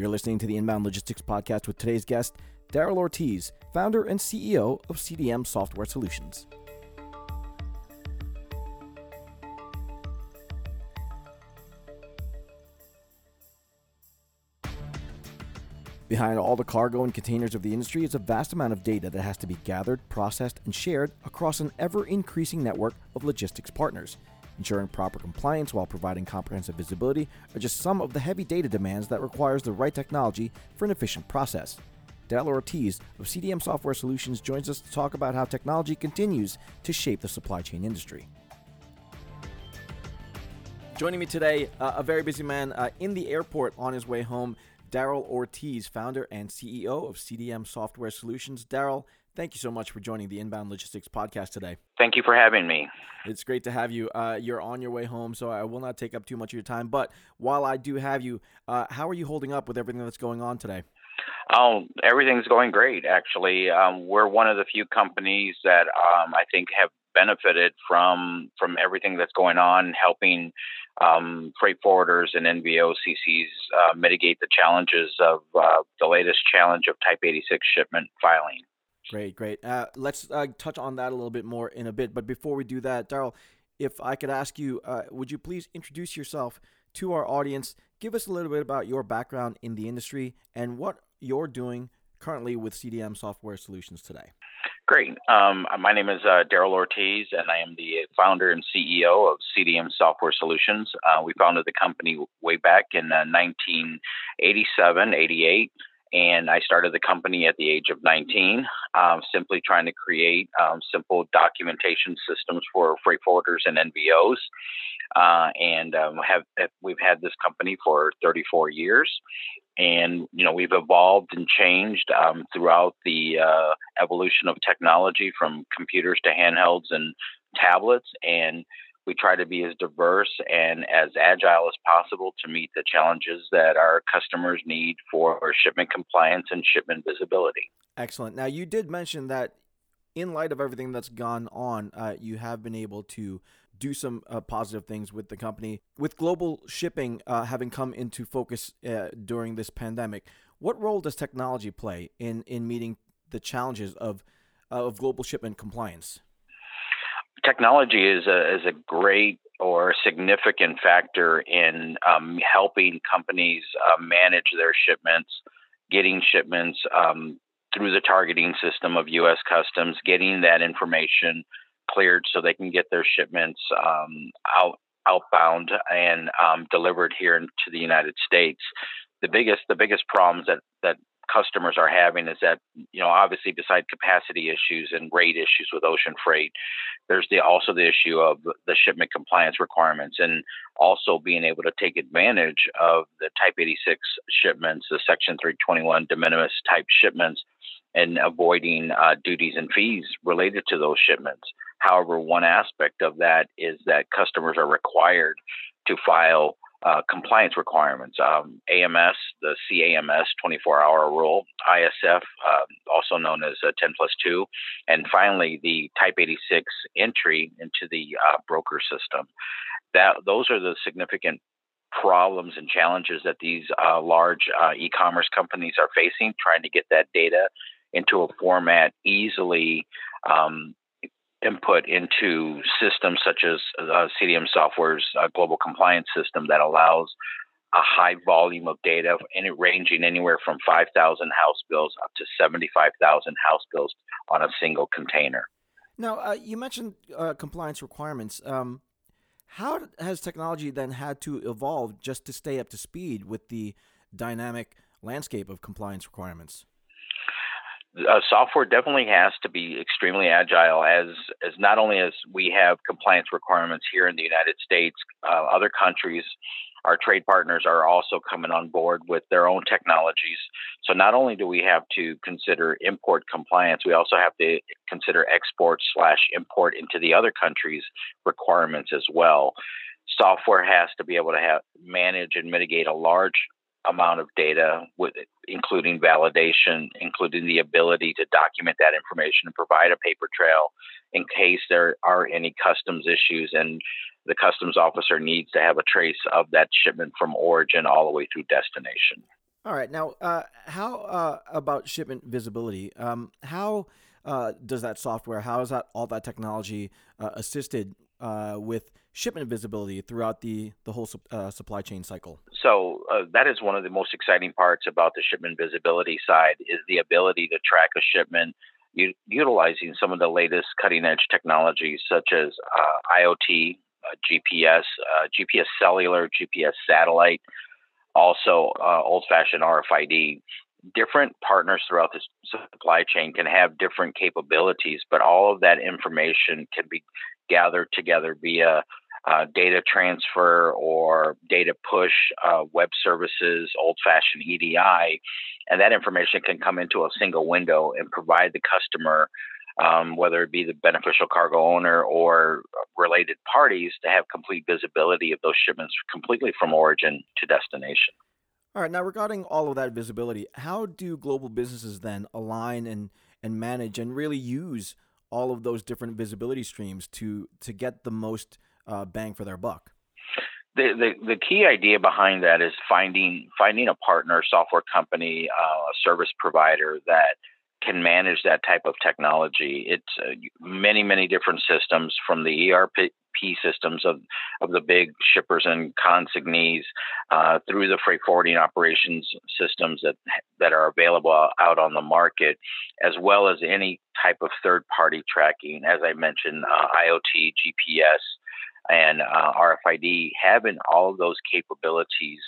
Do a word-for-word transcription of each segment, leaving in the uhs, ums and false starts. You're listening to the Inbound Logistics Podcast with today's guest, Daryl Ortiz, founder and C E O of C D M Software Solutions. Behind all the cargo and containers of the industry is a vast amount of data that has to be gathered, processed, and shared across an ever-increasing network of logistics partners. Ensuring proper compliance while providing comprehensive visibility are just some of the heavy data demands that requires the right technology for an efficient process. Daryl Ortiz of C D M Software Solutions joins us to talk about how technology continues to shape the supply chain industry. Joining me today, uh, a very busy man uh, in the airport on his way home, Daryl Ortiz, founder and C E O of C D M Software Solutions. Daryl, thank you so much for joining the Inbound Logistics Podcast today. Thank you for having me. It's great to have you. Uh, you're on your way home, so I will not take up too much of your time. But while I do have you, uh, how are you holding up with everything that's going on today? Oh, everything's going great, actually. Um, we're one of the few companies that um, I think have benefited from from everything that's going on, helping um, freight forwarders and N V O C Cs uh, mitigate the challenges of uh, the latest challenge of Type eighty-six shipment filing. Great, great. Uh, let's uh, touch on that a little bit more in a bit. But before we do that, Daryl, if I could ask you, uh, would you please introduce yourself to our audience? Give us a little bit about your background in the industry and what you're doing currently with C D M Software Solutions today. Great. Um, my name is uh, Daryl Ortiz, and I am the founder and C E O of C D M Software Solutions. Uh, we founded the company way back in uh, nineteen eighty-seven, eighty-eight, and I started the company at the age of nineteen, um, simply trying to create um, simple documentation systems for freight forwarders and N V Os. Uh, and um, have we've had this company for thirty-four years. And, you know, we've evolved and changed um, throughout the uh, evolution of technology from computers to handhelds and tablets. And we try to be as diverse and as agile as possible to meet the challenges that our customers need for shipment compliance and shipment visibility. Excellent. Now, you did mention that in light of everything that's gone on, uh, you have been able to do some uh, positive things with the company. With global shipping uh, having come into focus uh, during this pandemic, what role does technology play in, in meeting the challenges of uh, of global shipment compliance? Technology is a, is a great or significant factor in um, helping companies uh, manage their shipments, getting shipments um, through the targeting system of U S Customs, getting that information cleared so they can get their shipments um, out outbound and um, delivered here into the United States. The biggest the biggest problems that, that customers are having is that, you know, obviously beside capacity issues and rate issues with ocean freight, there's the also the issue of the shipment compliance requirements and also being able to take advantage of the Type eighty-six shipments, the Section three twenty-one de minimis type shipments, and avoiding uh, duties and fees related to those shipments. However, one aspect of that is that customers are required to file uh, compliance requirements. Um, A M S, the C A M S twenty-four hour rule, I S F, uh, also known as uh, ten plus two, and finally the Type eighty-six entry into the uh, broker system. That those are the significant problems and challenges that these uh, large uh, e-commerce companies are facing, trying to get that data into a format easily um, input into systems such as uh, C D M Software's uh, global compliance system that allows a high volume of data any, ranging anywhere from five thousand house bills up to seventy-five thousand house bills on a single container. Now, uh, you mentioned uh, compliance requirements. Um, how has technology then had to evolve just to stay up to speed with the dynamic landscape of compliance requirements? Uh, software definitely has to be extremely agile as, as not only as we have compliance requirements here in the United States, uh, other countries, our trade partners are also coming on board with their own technologies. So not only do we have to consider import compliance, we also have to consider export slash import into the other countries' requirements as well. Software has to be able to have, manage and mitigate a large amount of data, with including validation, including the ability to document that information and provide a paper trail in case there are any customs issues and the customs officer needs to have a trace of that shipment from origin all the way through destination. All right. Now, uh, how uh, about shipment visibility? Um, how uh, does that software, how is that all that technology uh, assisted uh, with shipment visibility throughout the, the whole su- uh, supply chain cycle? So uh, that is one of the most exciting parts about the shipment visibility side is the ability to track a shipment u- utilizing some of the latest cutting edge technologies such as uh, IoT, uh, G P S, uh, G P S cellular, G P S satellite. Also, uh, old-fashioned R F I D. Different partners throughout the supply chain can have different capabilities, but all of that information can be gathered together via uh, data transfer or data push, uh, web services, old-fashioned E D I, and that information can come into a single window and provide the customer, um, whether it be the beneficial cargo owner or related parties, to have complete visibility of those shipments completely from origin to destination. All right. Now, regarding all of that visibility, how do global businesses then align and, and manage and really use all of those different visibility streams to, to get the most uh, bang for their buck? The, the the key idea behind that is finding finding a partner, software company, uh, a service provider that can manage that type of technology. It's uh, many, many different systems, from the E R P systems of, of the big shippers and consignees uh, through the freight forwarding operations systems that that are available out on the market, as well as any type of third-party tracking. As I mentioned, uh, IoT, G P S, and uh, R F I D, having all of those capabilities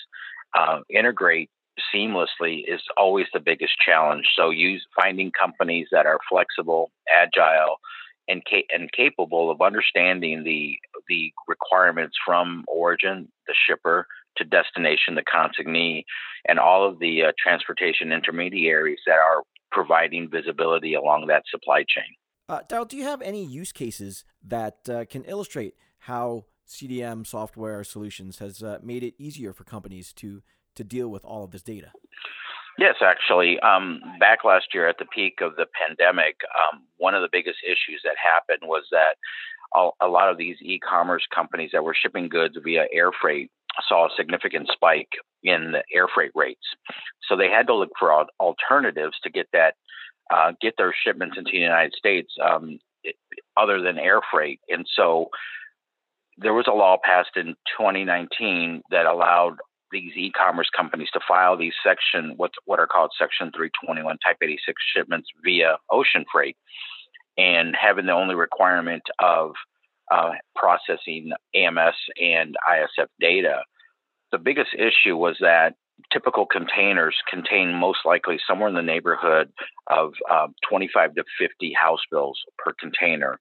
uh, integrate seamlessly is always the biggest challenge. So use finding companies that are flexible, agile, and ca- and capable of understanding the the requirements from origin, the shipper, to destination, the consignee, and all of the uh, transportation intermediaries that are providing visibility along that supply chain. Uh, Daryl, do you have any use cases that uh, can illustrate how C D M Software Solutions has uh, made it easier for companies to to deal with all of this data? Yes, actually. Um, back last year at the peak of the pandemic, um, one of the biggest issues that happened was that all, a lot of these e-commerce companies that were shipping goods via air freight saw a significant spike in the air freight rates. So they had to look for al- alternatives to get that, uh, get their shipments into the United States um, other than air freight. And so there was a law passed in twenty nineteen that allowed these e-commerce companies to file these section, what, what are called Section three twenty-one Type eighty-six shipments via ocean freight, and having the only requirement of uh, processing A M S and I S F data. The biggest issue was that typical containers contain most likely somewhere in the neighborhood of uh, twenty-five to fifty house bills per container.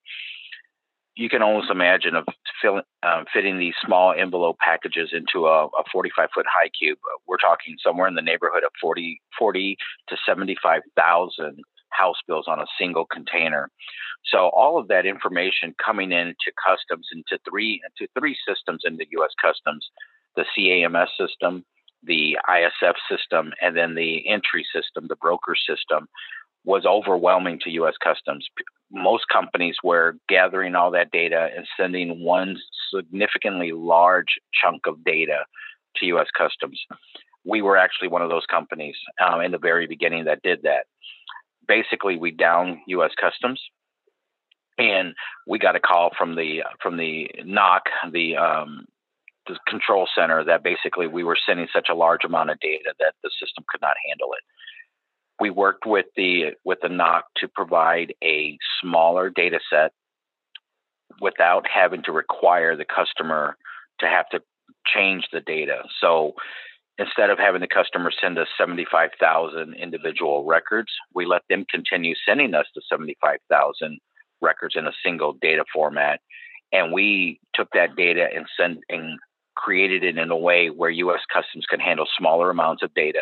You can almost imagine of fill, uh, fitting these small envelope packages into a, a forty-five foot high cube. We're talking somewhere in the neighborhood of forty to seventy-five thousand house bills on a single container. So all of that information coming into customs, into three into three systems in the U S Customs, the C A M S system, the I S F system, and then the entry system, the broker system, was overwhelming to U S Customs. Most companies were gathering all that data and sending one significantly large chunk of data to U S Customs. We were actually one of those companies um, in the very beginning that did that. Basically, we downed U S Customs, and we got a call from the from the N O C, the um, the control center, that basically we were sending such a large amount of data that the system could not handle it. We worked with the with the N O C to provide a smaller data set without having to require the customer to have to change the data. So instead of having the customer send us seventy-five thousand individual records, we let them continue sending us the seventy-five thousand records in a single data format. And we took that data and, send, and created it in a way where U S Customs could handle smaller amounts of data.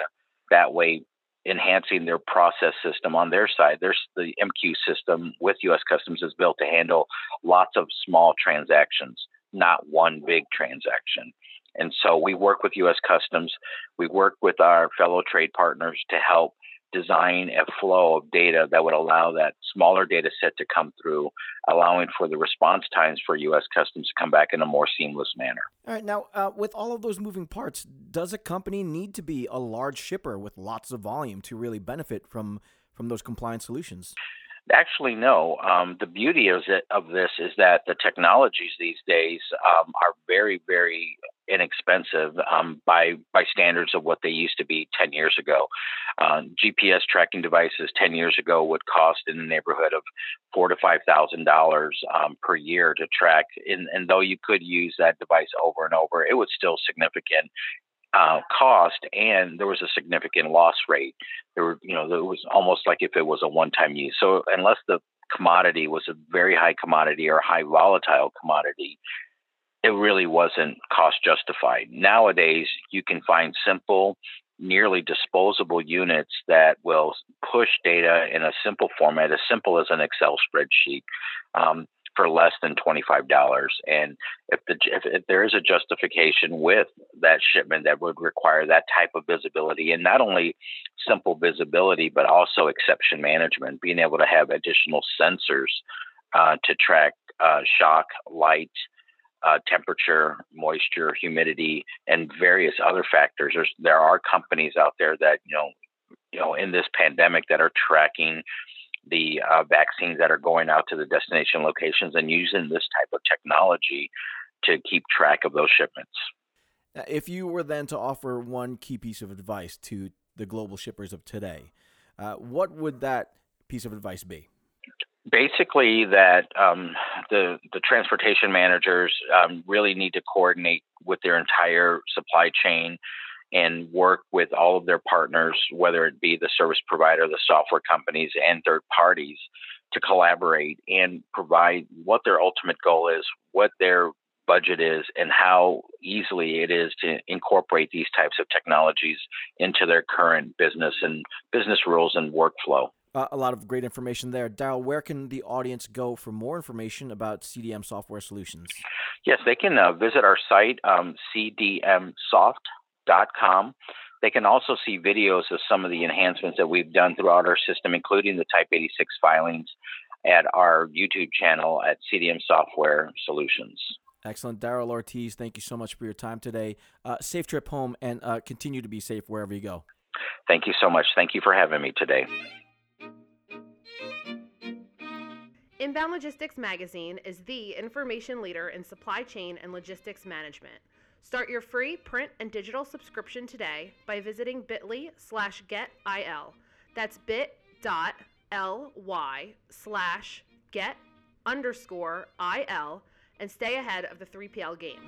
That way, enhancing their process system on their side. There's the M Q system with U S Customs is built to handle lots of small transactions, not one big transaction. And so we work with U S Customs. We work with our fellow trade partners to help design a flow of data that would allow that smaller data set to come through, allowing for the response times for U S Customs to come back in a more seamless manner. All right. Now, uh, with all of those moving parts, does a company need to be a large shipper with lots of volume to really benefit from, from those compliance solutions? Actually, no. Um, the beauty of, it, of this is that the technologies these days um, are very, very inexpensive um, by by standards of what they used to be ten years ago. Uh, G P S tracking devices ten years ago would cost in the neighborhood of four to five thousand dollars um, per year to track. And, and though you could use that device over and over, it was still significant. Uh, cost, and there was a significant loss rate. There were, you know, it was almost like if it was a one-time use. So unless the commodity was a very high commodity or high volatile commodity, it really wasn't cost justified. Nowadays, you can find simple, nearly disposable units that will push data in a simple format, as simple as an Excel spreadsheet, um, for less than twenty-five dollars. And if, the, if, if there is a justification with that shipment that would require that type of visibility, and not only simple visibility, but also exception management, being able to have additional sensors uh, to track uh, shock, light, Uh, temperature, moisture, humidity, and various other factors. There's, there are companies out there that, you know, you know, in this pandemic that are tracking the uh, vaccines that are going out to the destination locations and using this type of technology to keep track of those shipments. If you were then to offer one key piece of advice to the global shippers of today, uh, what would that piece of advice be? Basically, that um, the the transportation managers um, really need to coordinate with their entire supply chain and work with all of their partners, whether it be the service provider, the software companies, and third parties, to collaborate and provide what their ultimate goal is, what their budget is, and how easily it is to incorporate these types of technologies into their current business and business rules and workflow. Uh, a lot of great information there. Daryl, where can the audience go for more information about C D M Software Solutions? Yes, they can uh, visit our site, um, c d m soft dot com. They can also see videos of some of the enhancements that we've done throughout our system, including the Type eighty-six filings, at our YouTube channel at C D M Software Solutions. Excellent. Daryl Ortiz, thank you so much for your time today. Uh, safe trip home, and uh, continue to be safe wherever you go. Thank you so much. Thank you for having me today. Inbound Logistics Magazine is the information leader in supply chain and logistics management. Start your free print and digital subscription today by visiting bit.ly slash getil. That's bit.ly slash get underscore IL and stay ahead of the three P L game.